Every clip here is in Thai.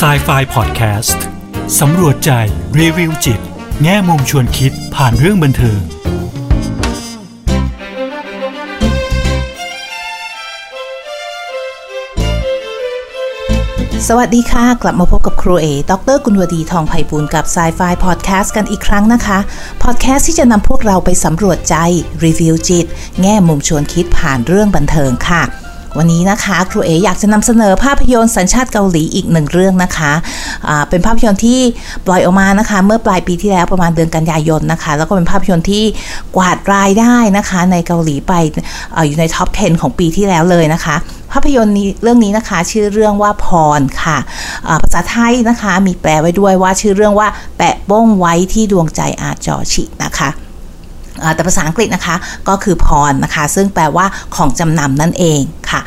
Sci-Fi Podcast สำรวจใจรีวิวจิตแง่มุมชวนคิดผ่านเรื่องบันเทิงสวัสดีค่ะกลับมาพบกับครูเอดร.กุลวดีทองไผ่ปูนกับ Sci-Fi Podcast กันอีกครั้งนะคะพอดแคสต์ที่จะนำพวกเราไปสำรวจใจรีวิวจิตแง่มุมชวนคิดผ่านเรื่องบันเทิงค่ะวันนี้นะคะครูเออยากจะนำเสนอภาพยนตร์สัญชาติเกาหลีอีกหนึ่งเรื่องนะคะเป็นภาพยนตร์ที่ปล่อยออกมานะคะเมื่อปลายปีที่แล้วประมาณเดือนกันยายนนะคะแล้วก็เป็นภาพยนตร์ที่กวาดรายได้นะคะในเกาหลีไป อยู่ในท็อป 10 ของปีที่แล้วเลยนะคะภาพยนตร์เรื่องนี้นะคะชื่อเรื่องว่า Pawn ค่ะภาษาไทยนะคะมีแปลไว้ด้วยว่าชื่อเรื่องว่าแปะบ้งไว้ที่ดวงใจอาจอชินะคะแต่ภาษาอังกฤษนะคะก็คือ Pawn นะคะซึ่งแปลว่าของจำนำนั่นเองค่ะ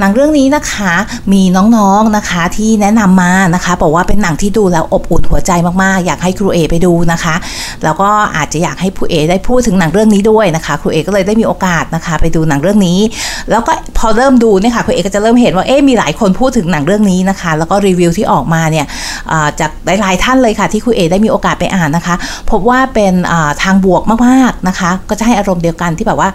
หนังเรื่องนี้นะคะมีน้องๆ นะคะที่แนะนำมานะคะบอกว่าเป็นหนังที่ดูแล้วอบอุ่นหัวใจมากๆอยากให้ครูเอไปดูนะคะแล้วก็อาจจะอยากให้ครูเอได้พูดถึงหนังเรื่องนี้ด้วยนะคะครูเอก็เลยได้มีโอกาสนะคะไปดูหนังเรื่องนี้แล้วก็พอเริ่มดูเนี่ยค่ะครูเอก็จะเริ่มเห็นว่าเอ๊ะมีหลายคนพูดถึงหนังเรื่องนี้นะคะแล้วก็รีวิวที่ออกมาเนี่ยจากหลายๆท่านเลยค่ะที่ครูเอได้มีโอกาสไปอ่านนะคะพบว่าเป็นทางบวกมากๆนะคะก็จะให้อารมณ์เดียวกันที่แบบว่า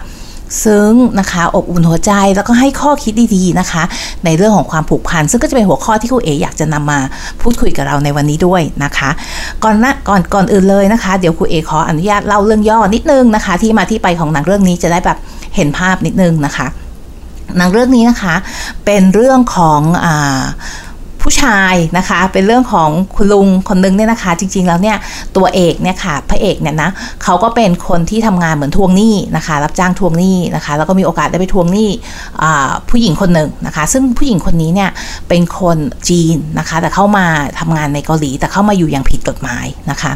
ซึ้งนะคะอบอุ่นหัวใจแล้วก็ให้ข้อคิดดีๆนะคะในเรื่องของความผูกพันซึ่งก็จะเป็นหัวข้อที่ครูเออยากจะนำมาพูดคุยกับเราในวันนี้ด้วยนะคะก่อนอื่นเลยนะคะเดี๋ยวครูเอขออนุญาตเล่าเรื่องย่อนิดนึงนะคะที่มาที่ไปของหนังเรื่องนี้จะได้แบบเห็นภาพนิดนึงนะคะหนังเรื่องนี้นะคะเป็นเรื่องของผู้ชายนะคะเป็นเรื่องของคุณลุงคนนึงเนี่ยนะคะจริงๆแล้วเนี่ยตัวเอกเนี่ยค่ะพระเอกเนี่ยนะเขาก็เป็นคนที่ทำงานเหมือนทวงหนี้นะคะรับจ้างทวงหนี้นะคะแล้วก็มีโอกาสได้ไปทวงหนี้ผู้หญิงคนหนึ่งนะคะซึ่งผู้หญิงคนนี้เนี่ยเป็นคนจีนนะคะแต่เข้ามาทำงานในเกาหลีแต่เข้ามาอยู่อย่างผิดกฎหมายนะคะ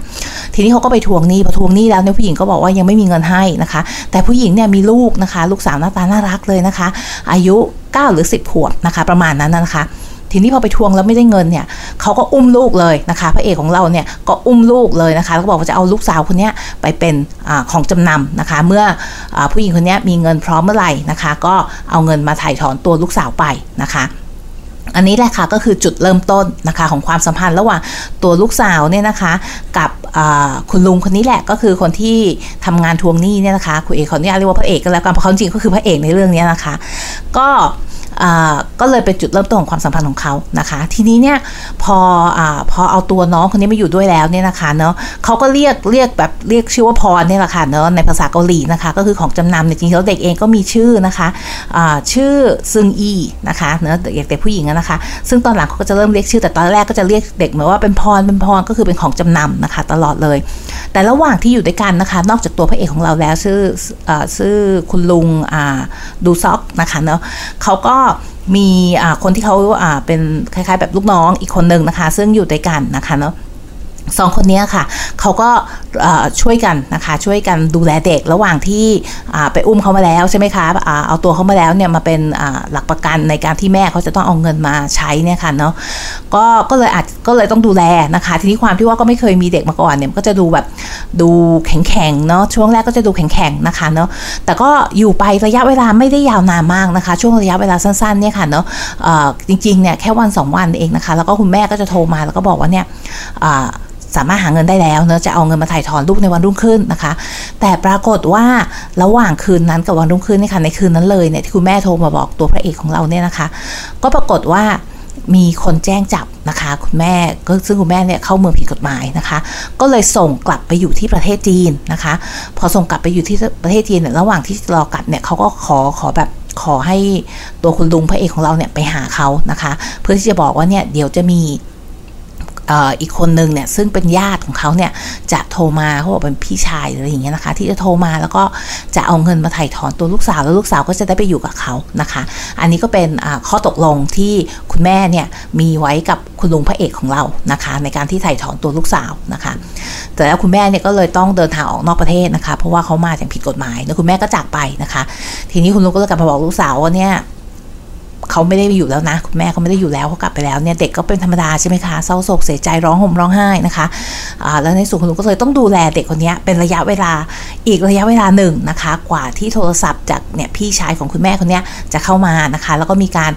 ทีนี้เขาก็ไปทวงหนี้พอทวงหนี้แล้วเนี่ยผู้หญิงก็บอกว่ายังไม่มีเงินให้นะคะแต่ผู้หญิงเนี่ยมีลูกนะคะลูกสาวหน้าตาน่ารักเลยนะคะอายุ9หรือ10ขวบนะคะประมาณนั้นนะคะทีนี้พอไปทวงแล้วไม่ได้เงินเนี่ยเขาก็อุ้มลูกเลยนะคะพระเอกของเราเนี่ยก็อุ้มลูกเลยนะคะแล้วก็บอกว่าจะเอาลูกสาวคนนี้ไปเป็นของจำนำนะคะเมื่อผู้หญิงคนนี้มีเงินพร้อมเมื่อไหร่นะคะก็เอาเงินมาถ่ายถอนตัวลูกสาวไปนะคะอันนี้แหละค่ะก็คือจุดเริ่มต้นนะคะของความสัมพันธ์ระหว่างตัวลูกสาวเนี่ยนะคะกับคุณลุงคนนี้แหละก็คือคนที่ทำงานทวงหนี้เนี่ยนะคะคุณเอกเขาเนี่ยเรียกว่าพระเอกกันแล้วกันเพราะเขาจริงก็คือพระเอกในเรื่องนี้นะคะก็เลยเป็นจุดเริ่มต้นของความสัมพันธ์ของเขานะคะทีนี้เนี่ยพอเอาตัวน้องคนนี้มาอยู่ด้วยแล้วเนี่ยนะคะเนาะเขาก็เรียกชื่อว่าพรเนี่ยแหละค่ะเนาะในภาษาเกาหลีนะคะก็คือของจำนำเนี่ยจริงๆแล้วเด็กเองก็มีชื่อนะคะชื่อซึงอีนะคะเนาะเด็กผู้หญิงนะคะซึ่งตอนหลังเขาก็จะเริ่มเรียกชื่อแต่ตอนแรกก็จะเรียกเด็กเหมือนว่าเป็นพรก็คือเป็นของจำนำนะคะตลอดเลยแต่ระหว่างที่อยู่ด้วยกันนะคะนอกจากตัวพระเอกของเราแล้วชื่อคุณลุงดูซอกนะคะเนาะเขาก็มีคนที่เขาเป็นคล้ายๆแบบลูกน้องอีกคนนึงนะคะซึ่งอยู่ด้วยกันนะคะเนาะสองคนนี้ค่ะเขาก็ช่วยกันนะคะช่วยกันดูแลเด็กระหว่างที่ไปอุ้มเขามาแล้วใช่ไหมคะเอาตัวเขามาแล้วเนี่ยมาเป็นหลักประกันในการที่แม่เขาจะต้องเอาเงินมาใช้เนี่ยค่ะเนาะก็เลยต้องดูแลนะคะทีนี้ความที่ว่าก็ไม่เคยมีเด็กมาก่อนเนี่ยก็จะดูแบบดูแข็งๆเนาะช่วงแรกก็จะดูแข็งๆนะคะเนาะแต่ก็อยู่ไประยะเวลาไม่ได้ยาวนานมากนะคะช่วงระยะเวลาสั้นๆเนี่ยค่ะเนาะจริงๆเนี่ยแค่วัน2วันเองนะคะแล้วก็คุณแม่ก็จะโทรมาแล้วก็บอกว่าเนี่ยสามารถหาเงินได้แล้วเนอะจะเอาเงินมาถ่ายถอนลูกในวันรุ่งขึ้นนะคะแต่ปรากฏว่าระหว่างคืนนั้นกับวันรุ่งขึ้นนี่ค่ะในคืนนั้นเลยเนี่ยที่คุณแม่โทรมาบอกตัวพระเอกของเราเนี่ยนะคะก็ปรากฏว่ามีคนแจ้งจับนะคะคุณแม่ก็ซึ่งคุณแม่เนี่ยเข้าเมืองผิดกฎหมายนะคะก็เลยส่งกลับไปอยู่ที่ประเทศจีนนะคะพอส่งกลับไปอยู่ที่ประเทศจีนเนี่ยระหว่างที่รอกลับเนี่ยเขาก็ขอแบบขอให้ตัวคุณลุงพระเอกของเราเนี่ยไปหาเขานะคะเพื่อที่จะบอกว่าเนี่ยเดี๋ยวจะมีอีกคนนึงเนี่ยซึ่งเป็นญาติของเขาเนี่ยจะโทรมาเขาบอกเป็นพี่ชายอะไรอย่างเงี้ยนะคะที่จะโทรมาแล้วก็จะเอาเงินมาไถ่ถอนตัวลูกสาวแล้วลูกสาวก็จะได้ไปอยู่กับเขานะคะอันนี้ก็เป็นข้อตกลงที่คุณแม่เนี่ยมีไว้กับคุณลุงพระเอกของเรานะคะในการที่ไถ่ถอนตัวลูกสาวนะคะแต่แล้วคุณแม่เนี่ยก็เลยต้องเดินทางออกนอกประเทศนะคะเพราะว่าเขามาอย่างผิดกฎหมายแล้วคุณแม่ก็จากไปนะคะทีนี้คุณลุงก็เลยกลับมาบอกลูกสาวว่าเนี่ยเขาไม่ได้อยู่แล้วนะคุณแม่เขาไม่ได้อยู่แล้วเขากลับไปแล้วเนี่ยเด็กก็เป็นธรรมดาใช่ไหมคะเศร้าโศกเสียใจร้องห่มร้องไห้นะคะแล้วในสุดคุณลุงก็เลยต้องดูแลเด็กคนนี้เป็นระยะเวลาอีกระยะเวลาหนึ่งนะคะกว่าที่โทรศัพท์จากเนี่ยพี่ชายของคุณแม่คนนี้จะเข้ามานะคะแล้วก็มีการ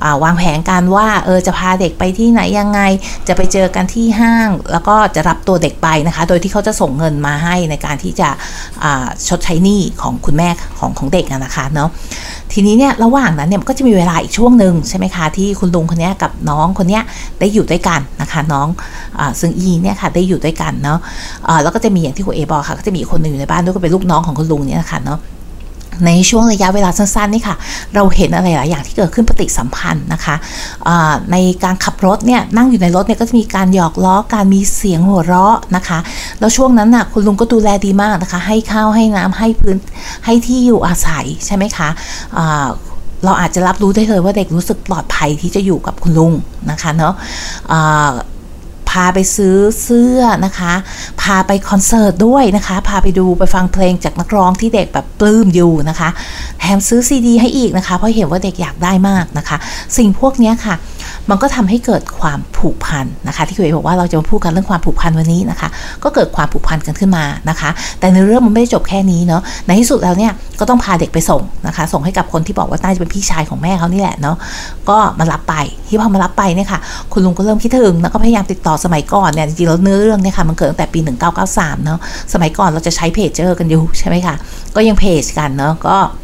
วางแผนกันว่าจะพาเด็กไปที่ไหนยังไงจะไปเจอกันที่ห้างแล้วก็จะรับตัวเด็กไปนะคะโดยที่เขาจะส่งเงินมาให้ในการที่จะชดใช้หนี้ของคุณแม่ของเด็กนะคะเนาะทีนี้เนี่ยระหว่างนั้นเนี่ยก็จะมีเวลาอีกช่วงหนึ่งใช่ไหมคะที่คุณลุงคนนี้กับน้องคนนี้ได้อยู่ด้วยกันนะคะน้องซึ่งอีเนี่ยค่ะได้อยู่ด้วยกันเนาะแล้วก็จะมีอย่างที่คุณเอบอกค่ะก็จะมีคนหนึ่งอยู่ในบ้านด้วยก็เป็นลูกน้องของคุณลุงเนี่ยนะคะเนาะในช่วงระยะเวลาสั้นๆนี่ค่ะเราเห็นอะไรหลายอย่างที่เกิดขึ้นปฏิสัมพันธ์นะคะในการขับรถเนี่ยนั่งอยู่ในรถเนี่ยก็จะมีการหยอกล้อการมีเสียงหัวเราะนะคะแล้วช่วงนั้นน่ะคุณลุงก็ดูแลดีมากนะคะให้ข้าวให้น้ำให้พื้นให้ที่อยู่อาศัยใช่ไหมคะเราอาจจะรับรู้ได้เลยว่าเด็กรู้สึกปลอดภัยที่จะอยู่กับคุณลุงนะคะเนาะพาไปซื้อเสื้อนะคะพาไปคอนเสิร์ตด้วยนะคะพาไปดูไปฟังเพลงจากนักร้องที่เด็กแบบปลื้มอยู่นะคะแถมซื้อซีดีให้อีกนะคะเพราะเห็นว่าเด็กอยากได้มากนะคะสิ่งพวกนี้ค่ะมันก็ทำให้เกิดความผูกพันนะคะที่คุณเอ๋บอกว่าเราจะมาพูดกันเรื่องความผูกพันวันนี้นะคะก็เกิดความผูกพันกันขึ้นมานะคะแต่ในเรื่องมันไม่ได้จบแค่นี้เนาะในที่สุดแล้วเนี่ยก็ต้องพาเด็กไปส่งนะคะส่งให้กับคนที่บอกว่าน่าจะเป็นพี่ชายของแม่เขานี่แหละเนาะก็มารับไปที่พอมารับไปเนี่ยค่ะคุณลุงก็เริ่มคิดถึงแล้วก็พยายามติดต่อสมัยก่อนเนี่ยจริงๆแล้วเนื้อเรื่องเนี่ยค่ะมันเกิดตั้งแต่ปี1993เนาะสมัยก่อนเราจะใช้เพจเจอกันอยู่ใช่ไหมคะก็ยังเพจกันเนาะก็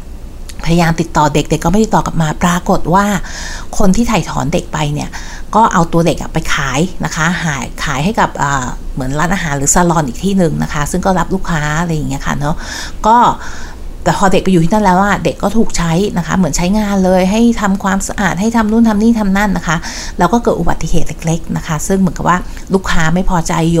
พยายามติดต่อเด็กๆ ก็ไม่ติดต่อกลับมาปรากฏว่าคนที่ถ่ายถอนเด็กไปเนี่ยก็เอาตัวเด็กไปขายนะคะขายให้กับเหมือนร้านอาหารหรือซาลอนอีกที่หนึ่งนะคะซึ่งก็รับลูกค้าอะไรอย่างเงี้ยค่ะเนาะก็แต่พอเด็กไปอยู่ที่นั่นแล้วว่าเด็กก็ถูกใช้นะคะเหมือนใช้งานเลยให้ทำความสะอาดให้ทำนู่นทำนี่ทำนั่นนะคะแล้วก็เกิดอุบัติเหตุเล็กๆนะคะซึ่งเหมือนกับว่าลูกค้าไม่พอใจโ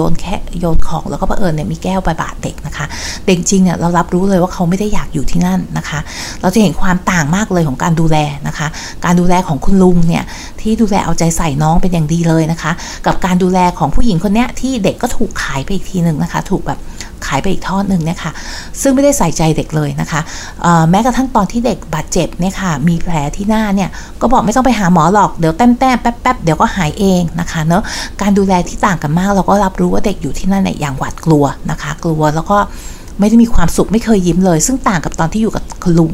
ยนของแล้วก็บังเอิญเนี่ยมีแก้วไปบาดเด็กนะคะเด็กจริงเนี่ยเรารับรู้เลยว่าเขาไม่ได้อยากอยู่ที่นั่นนะคะเราจะเห็นความต่างมากเลยของการดูแลนะคะการดูแลของคุณลุงเนี่ยที่ดูแลเอาใจใส่น้องเป็นอย่างดีเลยนะคะกับการดูแลของผู้หญิงคนนี้ที่เด็กก็ถูกขายไปอีกทีนึงนะคะถูกแบบขายไปอีกทอดหนึ่งเนี่ยค่ะซึ่งไม่ได้ใส่ใจเด็กเลยนะคะแม้กระทั่งตอนที่เด็กบาดเจ็บเนี่ยค่ะมีแผลที่หน้าเนี่ยก็บอกไม่ต้องไปหาหมอหรอกเดี๋ยวแต้มแป๊บเดี๋ยวก็หายเองนะคะเนาะการดูแลที่ต่างกันมากเราก็รับรู้ว่าเด็กอยู่ที่นั่นเนี่ยอย่างหวาดกลัวนะคะกลัวแล้วก็ไม่ได้มีความสุขไม่เคยยิ้มเลยซึ่งต่างกับตอนที่อยู่กับคุณลุ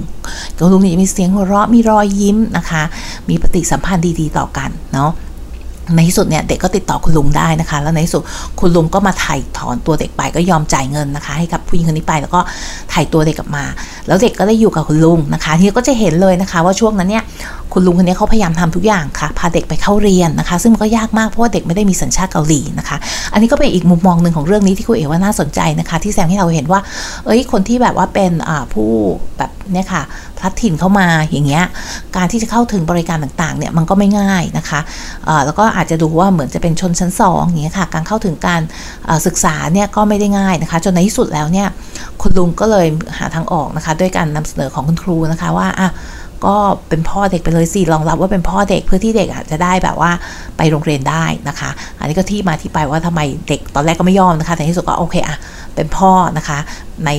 งนี่มีเสียงหัวเราะมีรอยยิ้มนะคะมีปฏิสัมพันธ์ดีๆต่อกันเนาะในที่สุดเนี่ยเด็กก็ติดต่อคุณลุงได้นะคะแล้วในที่สุดคุณลุงก็มาถ่ายถอนตัวเด็กไปก็ยอมจ่ายเงินนะคะให้กับผู้หญิงคนนี้ไปแล้วก็ถ่ายตัวเด็กกลับมาแล้วเด็กก็ได้อยู่กับคุณลุงนะคะทีนี้ก็จะเห็นเลยนะคะว่าช่วงนั้นเนี่ยคุณลุงคนนี้เขาพยายามทำทุกอย่างค่ะพาเด็กไปเข้าเรียนนะคะซึ่งมันก็ยากมากเพราะว่าเด็กไม่ได้มีสัญชาติเกาหลีนะคะอันนี้ก็เป็นอีกมุมมองหนึ่งของเรื่องนี้ที่คุณเอ๋ว่าน่าสนใจนะคะที่แสดงให้เราเห็นว่าคนที่แบบว่าเป็นผู้แบบเนี่ยค่ะพลัดถิ่นเข้ามาอย่างเงี้ยการที่จะเข้าถึงบริการต่างๆเนี่ยมันก็ไม่ง่ายนะคะแล้วก็อาจจะดูว่าเหมือนจะเป็นชนชั้น2อย่างเงี้ยค่ะการเข้าถึงการศึกษาเนี่ยก็ไม่ได้ง่ายนะคะจนในที่สุดแล้วเนี่ยคุณลุงก็เลยหาทางออกนะคะด้วยการนำเสนอของคุณครูนะคะว่าก็เป็นพ่อเด็กไปเลยสิลองรับว่าเป็นพ่อเด็กเพื่อที่เด็กอาจจะได้แบบว่าไปโรงเรียนได้นะคะอันนี้ก็ที่มาที่ไปว่าทำไมเด็กตอนแรกก็ไม่ยอมนะคะแต่ที่สุดก็โอเคเป็นพ่อนะคะใ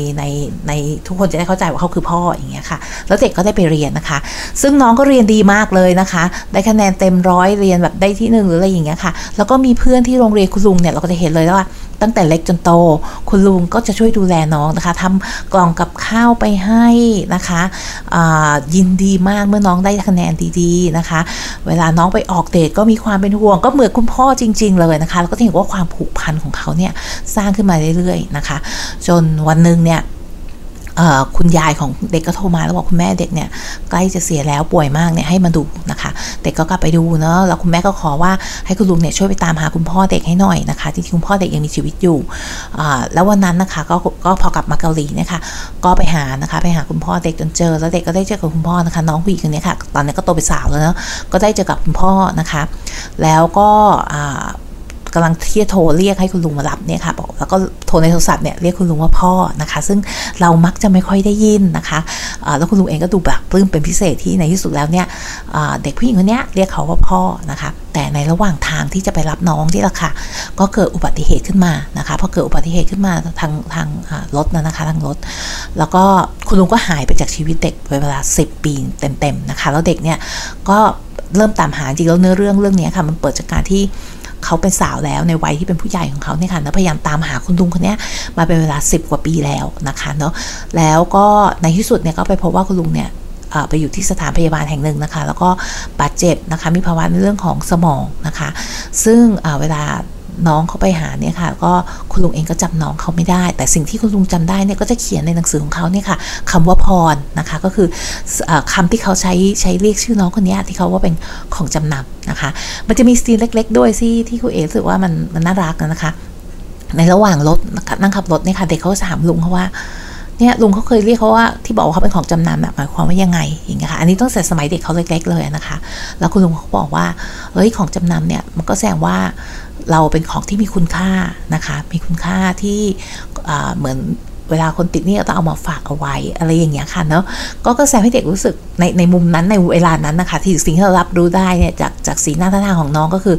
นทุกคนจะได้เข้าใจว่าเขาคือพ่ออย่างเงี้ยค่ะแล้วเด็กก็ได้ไปเรียนนะคะซึ่งน้องก็เรียนดีมากเลยนะคะได้คะแนนเต็ม100เรียนแบบได้ที่1หรืออะไรอย่างเงี้ยค่ะแล้วก็มีเพื่อนที่โรงเรียนคุณลุงเนี่ยเราก็จะเห็นเลยว่าตั้งแต่เล็กจนโตคุณลุงก็จะช่วยดูแลน้องนะคะทำกล่องกับข้าวไปให้นะคะยินดีมากเมื่อน้องได้คะแนนดีๆนะคะเวลาน้องไปออกเดทก็มีความเป็นห่วงก็เหมือนคุณพ่อจริงๆเลยนะคะแล้วก็เห็นว่าความผูกพันของเขาเนี่ยสร้างขึ้นมาเรื่อยๆนะคะจนวันนึงเนี่ยคุณยายของเด็กก็โทรมาแล้วบอกคุณแม่เด็กเนี่ยใกล้จะเสียแล้วป่วยมากเนี่ยให้มาดูนะคะเด็กก็กลับไปดูเนาะแล้วคุณแม่ก็ขอว่าให้คุณลุงเนี่ยช่วยไปตามหาคุณพ่อเด็กให้หน่อยนะคะจริงๆคุณพ่อเด็กยังมีชีวิตอยู่แล้ววันนั้นนะคะก็พอกลับมาเกาหลีเนี่ยค่ะก็ไปหานะคะไปหาคุณพ่อเด็กจนเจอแล้วเด็กก็ได้เจอกับคุณพ่อนะคะน้องผู้หญิงคนนี้ค่ะตอนนี้ก็โตเป็นสาวแล้วเนาะก็ได้เจอกับคุณพ่อนะคะแล้วก็กำลังที่จะโทรเรียกให้คุณลุงมารับเนี่ยค่ะบอกแล้วก็โทรในโทรศัพท์เนี่ยเรียกคุณลุงว่าพ่อนะคะซึ่งเรามักจะไม่ค่อยได้ยินนะคะแล้วคุณลุงเองก็ดูปลาปลื้มเป็นพิเศษที่ในที่สุดแล้วเนี่ยเด็กผู้หญิงคนนี้เรียกเขาว่าพ่อนะคะแต่ในระหว่างทางที่จะไปรับน้องที่ละค่ะก็เกิดอุบัติเหตุขึ้นมานะคะพอเกิดอุบัติเหตุขึ้นมาทางรถนะคะทางรถแล้วก็คุณลุงก็หายไปจากชีวิตเด็กเวลา10ปีเต็มๆนะคะแล้วเด็กเนี่ยก็เริ่มตามหาจริงแล้วเนื้อเรื่องนี้ค่ะมันเปิดจากการที่เขาเป็นสาวแล้วในวัยที่เป็นผู้ใหญ่ของเขาเนี่ยค่ะพยายามตามหาคุณลุงคนนี้มาเป็นเวลา10 กว่าปีแล้วนะคะเนาะแล้วก็ในที่สุดเนี่ยก็ไปพบว่าคุณลุงเนี่ย ไปอยู่ที่สถานพยาบาลแห่งหนึ่งนะคะแล้วก็บาดเจ็บนะคะมีภาวะในเรื่องของสมองนะคะซึ่งเวลาน้องเขาไปหาเนี่ยค่ะก็คุณลุงเองก็จำน้องเขาไม่ได้แต่สิ่งที่คุณลุงจำได้เนี่ยก็จะเขียนในหนังสือของเขาเนี่ยค่ะคำว่าพรนะคะก็คือคำที่เขาใช้เรียกชื่อน้องคนนี้ที่เขาว่าเป็นของจำนำนะคะมันจะมีซีนเล็กๆด้วยสิที่คุณเอ๋รู้สึกว่ามันน่ารักนะคะในระหว่างรถนั่งขับรถเนี่ยค่ะเด็กเขาถามลุงเขาว่าเนี่ยลุงเขาเคยเรียกเขาว่าที่บอกว่าเขาเป็นของจำนำหมายความว่ายังไงอย่างเงี้ยค่ะอันนี้ต้องแต่สมัยเด็กเขาเล็กๆเลยนะคะแล้วคุณลุงเขาบอกว่าเฮ้ยของจำนำเนี่ยมันก็แสดงว่าเราเป็นของที่มีคุณค่านะคะมีคุณค่าที่เหมือนเวลาคนติดหนี้เราต้องเอามาฝากเอาไว้อะไรอย่างเงี้ยค่ะเนาะก็แสดงให้เด็กรู้สึกในมุมนั้นในเวลานั้นนะคะที่สิ่งที่เรารับรู้ได้เนี่ยจากสีหน้าท่าทางของน้องก็คือ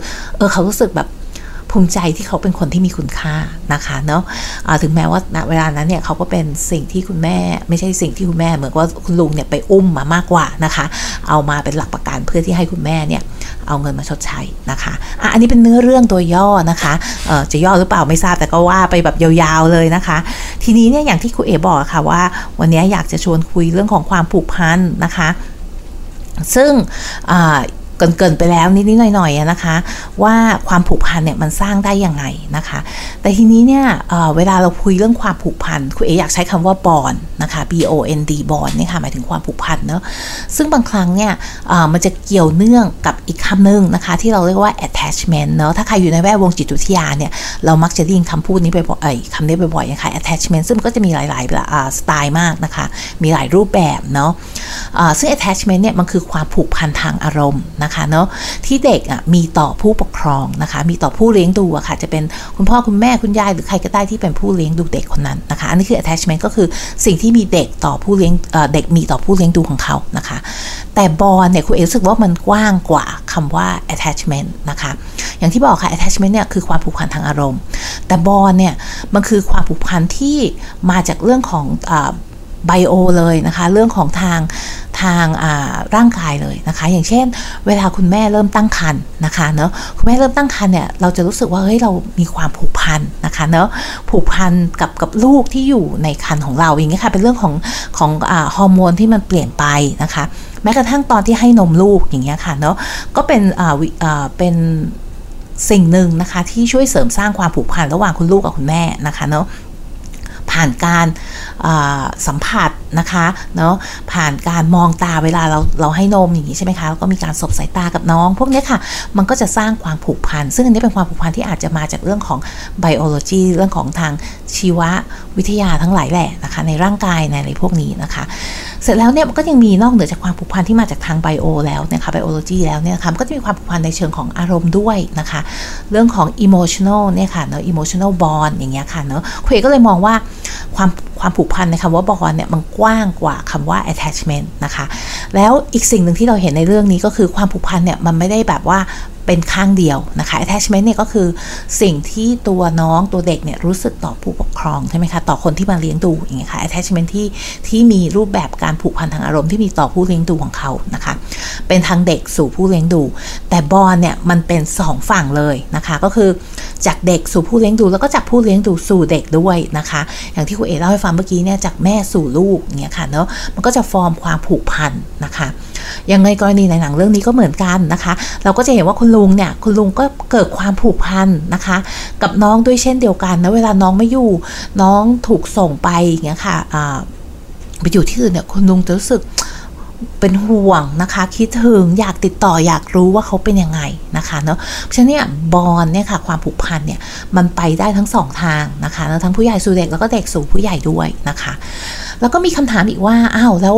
เขารู้สึกแบบภูมิใจที่เขาเป็นคนที่มีคุณค่านะคะเนาะถึงแม้ว่าณเวลานั้นเนี่ยเขาก็เป็นสิ่งที่คุณแม่ไม่ใช่สิ่งที่คุณแม่เหมือนว่าคุณลุงเนี่ยไปอุ้มมามากกว่านะคะเอามาเป็นหลักประกันเพื่อที่ให้คุณแม่เนี่ยเอาเงินมาชดใช้นะคะอันนี้เป็นเนื้อเรื่องตัวย่อนะคะจะย่อหรือเปล่าไม่ทราบแต่ก็ว่าไปแบบยาวๆเลยนะคะทีนี้เนี่ยอย่างที่ครูเอ๋บอกค่ะว่าวันนี้อยากจะชวนคุยเรื่องของความผูกพันนะคะซึ่งเกินไปแล้วนิดๆหน่อยๆนะคะว่าความผูกพันเนี่ยมันสร้างได้ยังไงนะคะแต่ทีนี้เนี่ยเวลาเราคุยเรื่องความผูกพันคุณเออยากใช้คำว่า bond นะคะ B-O-N-D bond นี่ค่ะหมายถึงความผูกพันเนาะซึ่งบางครั้งเนี่ยมันจะเกี่ยวเนื่องกับอีกคำหนึ่งนะคะที่เราเรียกว่า attachment เนาะถ้าใครอยู่ในแวดวงจิตวิทยาเนี่ยเรามักจะได้ยินคำพูดนี้ไปคำนี้บ่อยๆนะคะ attachment ซึ่งมันก็จะมีหลายๆสไตล์มากนะคะมีหลายรูปแบบเนาะซึ่ง attachment เนี่ยมันคือความผูกพันทางอารมณ์นะคะเนาะที่เด็กมีต่อผู้ปกครองนะคะมีต่อผู้เลี้ยงดูอะค่ะจะเป็นคุณพ่อคุณแม่คุณยายหรือใครก็ได้ที่เป็นผู้เลี้ยงดูเด็กคนนั้นนะคะอันนี้คือ attachment ก็คือสิ่งที่มีเด็กต่อผู้เลี้ยงเด็กมีต่อผู้เลี้ยงดูของเขานะคะแต่ bond เนี่ยคุณเอ๋รู้สึกว่ามันกว้างกว่าคำว่า attachment นะคะอย่างที่บอกค่ะ attachment เนี่ยคือความผูกพันทางอารมณ์แต่ bond เนี่ยมันคือความผูกพันที่มาจากเรื่องของไบโอเลยนะคะเรื่องของทางร่างกายเลยนะคะอย่างเช่นเวลาคุณแม่เริ่มตั้งครรภ์นะคะเนาะคุณแม่เริ่มตั้งครรภ์เนี่ยเราจะรู้สึกว่าเฮ้ยเรามีความผูกพันนะคะเนาะผูกพันกับลูกที่อยู่ในครรภ์ของเราอย่างเงี้ยค่ะเป็นเรื่องของฮอร์โมนที่มันเปลี่ยนไปนะคะแม้กระทั่งตอนที่ให้นมลูกอย่างเงี้ยค่ะเนาะก็เป็นสิ่งหนึ่งนะคะที่ช่วยเสริมสร้างความผูกพันระหว่างคุณลูกกับคุณแม่นะคะเนาะผ่านการสัมผัสนะคะเนาะผ่านการมองตาเวลาเราให้นมอย่างนี้ใช่ไหมคะแล้วก็มีการสบสายตากับน้องพวกนี้ค่ะมันก็จะสร้างความผูกพันซึ่งอันนี้เป็นความผูกพันที่อาจจะมาจากเรื่องของไบโอโลจีเรื่องของทางชีววิทยาทั้งหลายแหละนะคะในร่างกายในอะไรพวกนี้นะคะเสร็จแล้วเนี่ยมันก็ยังมีนอกเหนือจากความผูกพันที่มาจากทางไบโอแล้วนะคะไบโอโลจีแล้วเนี่ยค่ะมันก็จะมีความผูกพันในเชิงของอารมณ์ด้วยนะคะเรื่องของอิโมชันอลเนี่ยค่ะเนาะอิโมชันอลบอนด์อย่างเงี้ยค่ะเนาะคุยก็เลยมองว่าความผูกพันในคำว่า bond เนี่ยมันกว้างกว่าคำว่า attachment นะคะแล้วอีกสิ่งหนึ่งที่เราเห็นในเรื่องนี้ก็คือความผูกพันเนี่ยมันไม่ได้แบบว่าเป็นข้างเดียวนะคะ attachment เนี่ยก็คือสิ่งที่ตัวน้องตัวเด็กเนี่ยรู้สึกต่อผู้ปกครองใช่ไหมคะต่อคนที่มาเลี้ยงดูอย่างเงี้ยค่ะ attachment ที่มีรูปแบบการผูกพันทางอารมณ์ที่มีต่อผู้เลี้ยงดูของเขานะคะเป็นทางเด็กสู่ผู้เลี้ยงดูแต่ bond เนี่ยมันเป็นสองฝั่งเลยนะคะก็คือจากเด็กสู่ผู้เลี้ยงดูแล้วก็จากผู้เลี้ยงดูสู่เด็กด้วยนะคะอย่างที่คุณเอ๋เล่าให้ฟังเมื่อกี้เนี่ยจากแม่สู่ลูกอย่างเงี้ยค่ะเนาะมันก็จะฟอร์มความผูกพันนะคะอย่างในกรณีในหนังเรื่องนี้ก็เหมือนกันนะคะเราก็จะเห็นว่าคุณลุงก็เกิดความผูกพันนะคะกับน้องด้วยเช่นเดียวกันนะเวลาน้องไม่อยู่น้องถูกส่งไปอย่างเงี้ยค่ะไปอยู่ที่อื่นเนี่ยคุณลุงจะรู้สึกเป็นห่วงนะคะคิดถึงอยากติดต่ออยากรู้ว่าเขาเป็นยังไงนะคะเนาะเพราะฉะนั้นเนี่ยบอนเนี่ยค่ะความผูกพันเนี่ยมันไปได้ทั้งสองทางนะคะทั้งผู้ใหญ่สู่เด็กแล้วก็เด็กสู่ผู้ใหญ่ด้วยนะคะแล้วก็มีคำถามอีกว่าอ้าวแล้ว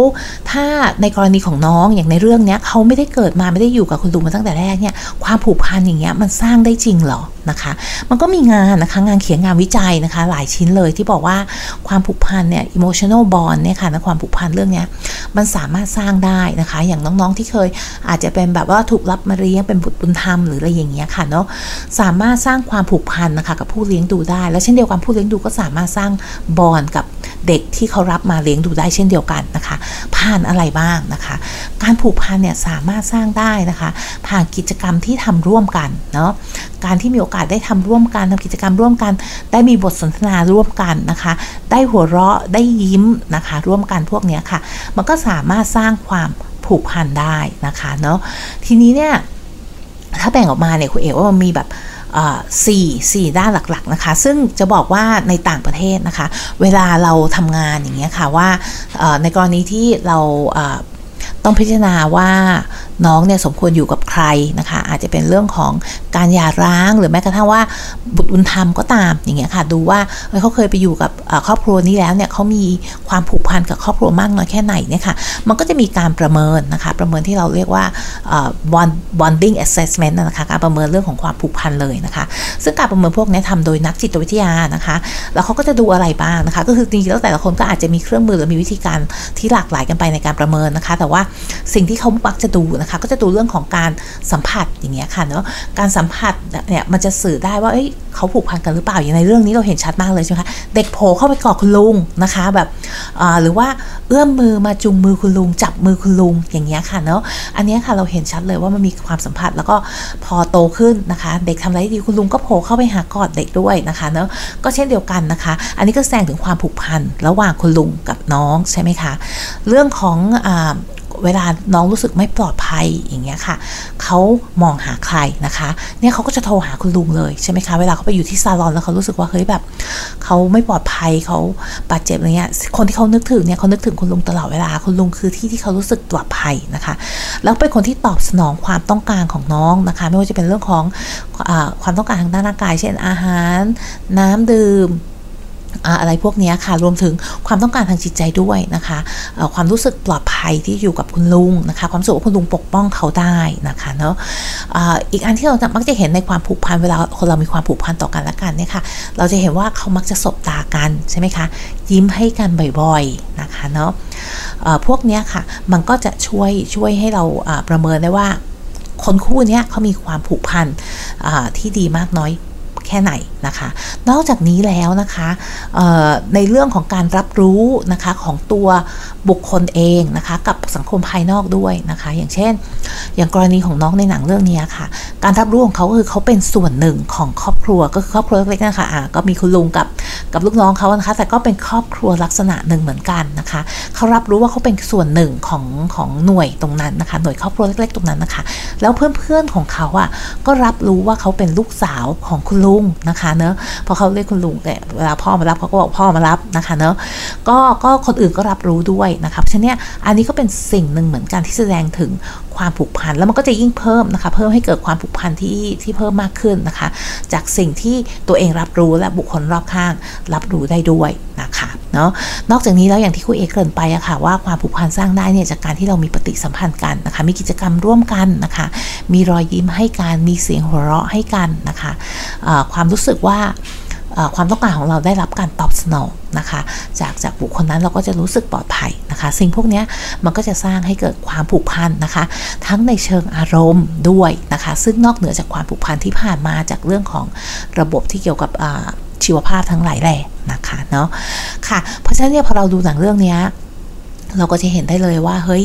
ถ้าในกรณีของน้องอย่างในเรื่องเนี้ยเขาไม่ได้เกิดมาไม่ได้อยู่กับคุณลุงมาตั้งแต่แรกเนี่ยความผูกพันอย่างเงี้ยมันสร้างได้จริงหรอนะคะมันก็มีงานนะคะงานเขียนงานวิจัยนะคะหลายชิ้นเลยที่บอกว่าความผูกพันเนี่ย emotional bond เนี่ยค่ะนะความผูกพันเรื่องเนี้ยมันสามารถสร้างได้นะคะอย่างน้องๆที่เคยอาจจะเป็นแบบว่าถูกรับมาเลี้ยงเป็นบุตรบุญธรรมหรืออะไรอย่างเงี้ยค่ะเนาะสามารถสร้างความผูกพันนะคะกับผู้เลี้ยงดูได้แล้วเช่นเดียวกันผู้เลี้ยงดูก็สามารถสร้าง bond กับ เด็กที่เขารับมาเลี้ยงดูได้เช่นเดียวกันนะคะผ่านอะไรบ้างนะคะการผูกพันเนี่ยสามารถสร้างได้นะคะผ่านกิจกรรมที่ทำร่วมกันเนาะการที่มีโอกาสได้ทำร่วมกันทำกิจกรรมร่วมกันได้มีบทสนทนาร่วมกันนะคะได้หัวเราะได้ยิ้มนะคะร่วมกันพวกนี้ค่ะมันก็สามารถสร้างความผูกพันได้นะคะเนาะทีนี้เนี่ยถ้าแบ่งออกมาเนี่ยคุณเอ๋ว่ามันมีแบบสี่ด้านหลักๆนะคะซึ่งจะบอกว่าในต่างประเทศนะคะเวลาเราทำงานอย่างเงี้ยค่ะว่าในกรณีที่เราต้องพิจารณาว่าน้องเนี่ยสมควรอยู่กับใครนะคะอาจจะเป็นเรื่องของการหย่าร้างหรือแม้กระทั่งว่าบุตรบุญธรรมก็ตามอย่างเงี้ยค่ะดูว่าเขาเคยไปอยู่กับครอบครัวนี้แล้วเนี่ยเขามีความผูกพันกับครอบครัวมากน้อยแค่ไหนเนี่ยค่ะมันก็จะมีการประเมินนะคะประเมินที่เราเรียกว่า bonding assessment นะคะการประเมินเรื่องของความผูกพันเลยนะคะซึ่งการประเมินพวกนี้ทำโดยนักจิตวิทยานะคะแล้วเขาก็จะดูอะไรบ้างนะคะก็คือจริงๆแล้วแต่ละคนก็อาจจะมีเครื่องมือหรือมีวิธีการที่หลากหลายกันไปในการประเมินนะคะแต่ว่าสิ่งที่เขามักจะดูนะคะก็จะดูเรื่องของการสัมผัสอย่างเงี้ยค่ะเนาะการสัมผัสเนี่ยมันจะสื่อได้ว่าเขาผูกพันกันหรือเปล่าอย่างในเรื่องนี้เราเห็นชัดมากเลยใช่ไหมคะเด็กโผล่เข้าไปกอดคุณลุงนะคะแบบหรือว่าเอื้อมมือมาจุงมือคุณลุงจับมือคุณลุงอย่างเงี้ยค่ะเนาะอันนี้ค่ะเราเห็นชัดเลยว่ามันมีความสัมผัสแล้วก็พอโตขึ้นนะคะเด็กทำอะไรดีคุณลุงก็โผล่เข้าไปหากอดเด็กด้วยนะคะเนาะก็เช่นเดียวกันนะคะอันนี้ก็แสดงถึงความผูกพันระหว่างคุณลุงกับน้องใช่ไหมคะเรื่องของเวลาน้องรู้สึกไม่ปลอดภัยอย่างเงี้ยค่ะเขามองหาใครนะคะเนี่ยเขาก็จะโทรหาคุณลุงเลยใช่ไหมคะเวลาเขาไปอยู่ที่ซาลอนแล้วเขารู้สึกว่าเฮ้ยแบบเขาไม่ปลอดภัยเขาบาดเจ็บอะไรเงี้ยคนที่เขานึกถึงเนี่ยเขานึกถึงคุณลุงตลอดเวลาคุณลุงคือที่ที่เขารู้สึกปลอดภัยนะคะแล้วเป็นคนที่ตอบสนองความต้องการของน้องนะคะไม่ว่าจะเป็นเรื่องของความต้องการทางด้านร่างกายเช่นอาหารน้ำดื่มอะไรพวกนี้ค่ะรวมถึงความต้องการทางจิตใจด้วยนะคะความรู้สึกปลอดภัยที่อยู่กับคุณลุงนะคะความรู้สึกว่าคุณลุงปกป้องเขาได้นะคะเนาะอีกอันที่เรามักจะเห็นในความผูกพันเวลาคนเรามีความผูกพันต่อกันและกันเนี่ยค่ะเราจะเห็นว่าเขามักจะสบตากันใช่ไหมคะยิ้มให้กันบ่อยๆนะคะเนาะพวกนี้ค่ะมันก็จะช่วยให้เราประเมินได้ว่าคนคู่นี้เขามีความผูกพันที่ดีมากน้อยแค่ไหนนะคะนอกจากนี้แล้วนะคะในเรื่องของการรับรู้นะคะของตัวบุคคลเองนะคะกับสังคมภายนอกด้วยนะคะอย่างเช่นอย่างกรณีของน้องในหนังเรื่องนี้ค่ะการรับรู้ของเขาคือเขาเป็นส่วนหนึ่งของครอบครัวก็คือครอบครัวเล็กๆนะคะก็มีคุณลุงกับลูกน้องเขานะคะแต่ก็เป็นครอบครัวลักษณะหนึ่งเหมือนกันนะคะเขารับรู้ว่าเขาเป็นส่วนหนึ่งของหน่วยตรงนั้นนะคะหน่วยครอบครัวเล็กๆตรงนั้นนะคะแล้วเพื่อนๆของเขาก็รับรู้ว่าเขาเป็นลูกสาวของคุณลุงนะคะเนอะพอเขาเรียกคุณลุงแต่เวลาพ่อมารับเขาก็บอกพ่อมารับนะคะเนอะก็คนอื่นก็รับรู้ด้วยนะคะฉะนั้นอันนี้ก็เป็นสิ่งหนึ่งเหมือนกันที่แสดงถึงความผูกพันแล้วมันก็จะยิ่งเพิ่มนะคะเพิ่มให้เกิดความผูกพันที่เพิ่มมากขึ้นนะคะจากสิ่งที่ตัวเองรับรู้และบุคคลรอบข้างรับรู้ได้ด้วยนะคะเนาะนอกจากนี้แล้วอย่างที่คุณเอกเกริ่นไปค่ะว่าความผูกพันสร้างได้เนี่ยจากการที่เรามีปฏิสัมพันธ์กันนะคะมีกิจกรรมร่วมกันนะคะมีรอยยิ้มให้กันมีเสียงหัวเราะให้กันนะคะความรู้สึกว่าความต้องการของเราได้รับการตอบสนองนะคะจากบุคคลนั้นเราก็จะรู้สึกปลอดภัยนะคะสิ่งพวกนี้มันก็จะสร้างให้เกิดความผูกพันนะคะทั้งในเชิงอารมณ์ด้วยนะคะซึ่งนอกเหนือจากความผูกพันที่ผ่านมาจากเรื่องของระบบที่เกี่ยวกับชีวภาพทั้งหลายแหล่นะคะเนาะค่ะเพราะฉะนั้นเนี่ยพอเราดูหนังเรื่องนี้เราก็จะเห็นได้เลยว่าเฮ้ย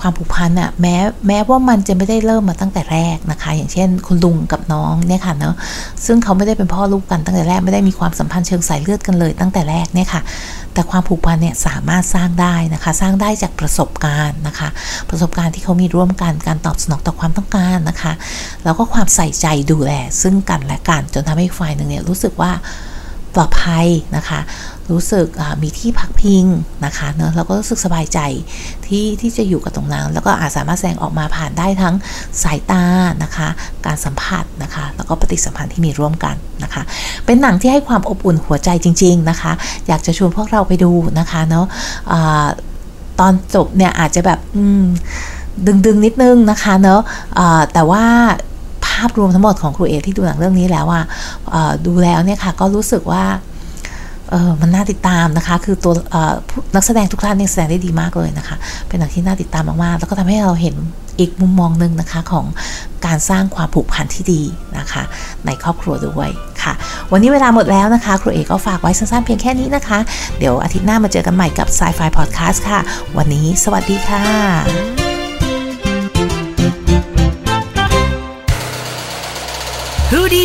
ความผูกพันแม้ว่ามันจะไม่ได้เริ่มมาตั้งแต่แรกนะคะอย่างเช่นคุณลุงกับน้องเนี่ยค่ะเนาะซึ่งเขาไม่ได้เป็นพ่อลูกกันตั้งแต่แรกไม่ได้มีความสัมพันธ์เชิงสายเลือดกันเลยตั้งแต่แรกเนี่ยค่ะแต่ความผูกพันเนี่ยสามารถสร้างได้นะคะสร้างได้จากประสบการณ์นะคะประสบการณ์ที่เขามีร่วมกันการตอบสนองต่อความต้องการนะคะแล้วก็ความใส่ใจดูแลซึ่งกันและกันจนทำให้ฝ่ายหนึ่งเนี่ยรู้สึกว่าปลอดภัยนะคะรู้สึกมีที่พักพิงนะคะเนอะแล้วก็รู้สึกสบายใจที่จะอยู่กับตรงนั้นแล้วก็อาจสามารถแสดงออกมาผ่านได้ทั้งสายตานะคะการสัมผัสนะคะแล้วก็ปฏิสัมพันธ์ที่มีร่วมกันนะคะเป็นหนังที่ให้ความอบอุ่นหัวใจจริงๆนะคะอยากจะชวนพวกเราไปดูนะคะเนอะตอนจบเนี่ยอาจจะแบบดึงนิดนึงนะคะเนอะแต่ว่าภาพรวมทั้งหมดของครูเอที่ดูหนังเรื่องนี้แล้วว่าดูแล้วเนี่ยค่ะก็รู้สึกว่ามันน่าติดตามนะคะคือตัวนักแสดงทุกท่านเนี่ยแสดงได้ดีมากเลยนะคะเป็นหนังที่น่าติดตามมากๆแล้วก็ทำให้เราเห็น อีกมุมมองหนึ่งนะคะของการสร้างความผูกพันที่ดีนะคะในครอบครัวด้วยค่ะวันนี้เวลาหมดแล้วนะคะครูเอกก็ฝากไว้สั้นๆเพียงแค่นี้นะคะเดี๋ยวอาทิตย์หน้ามาเจอกันใหม่กับ Sci-Fi Podcast ค่ะวันนี้สวัสดีค่ะฮูดี้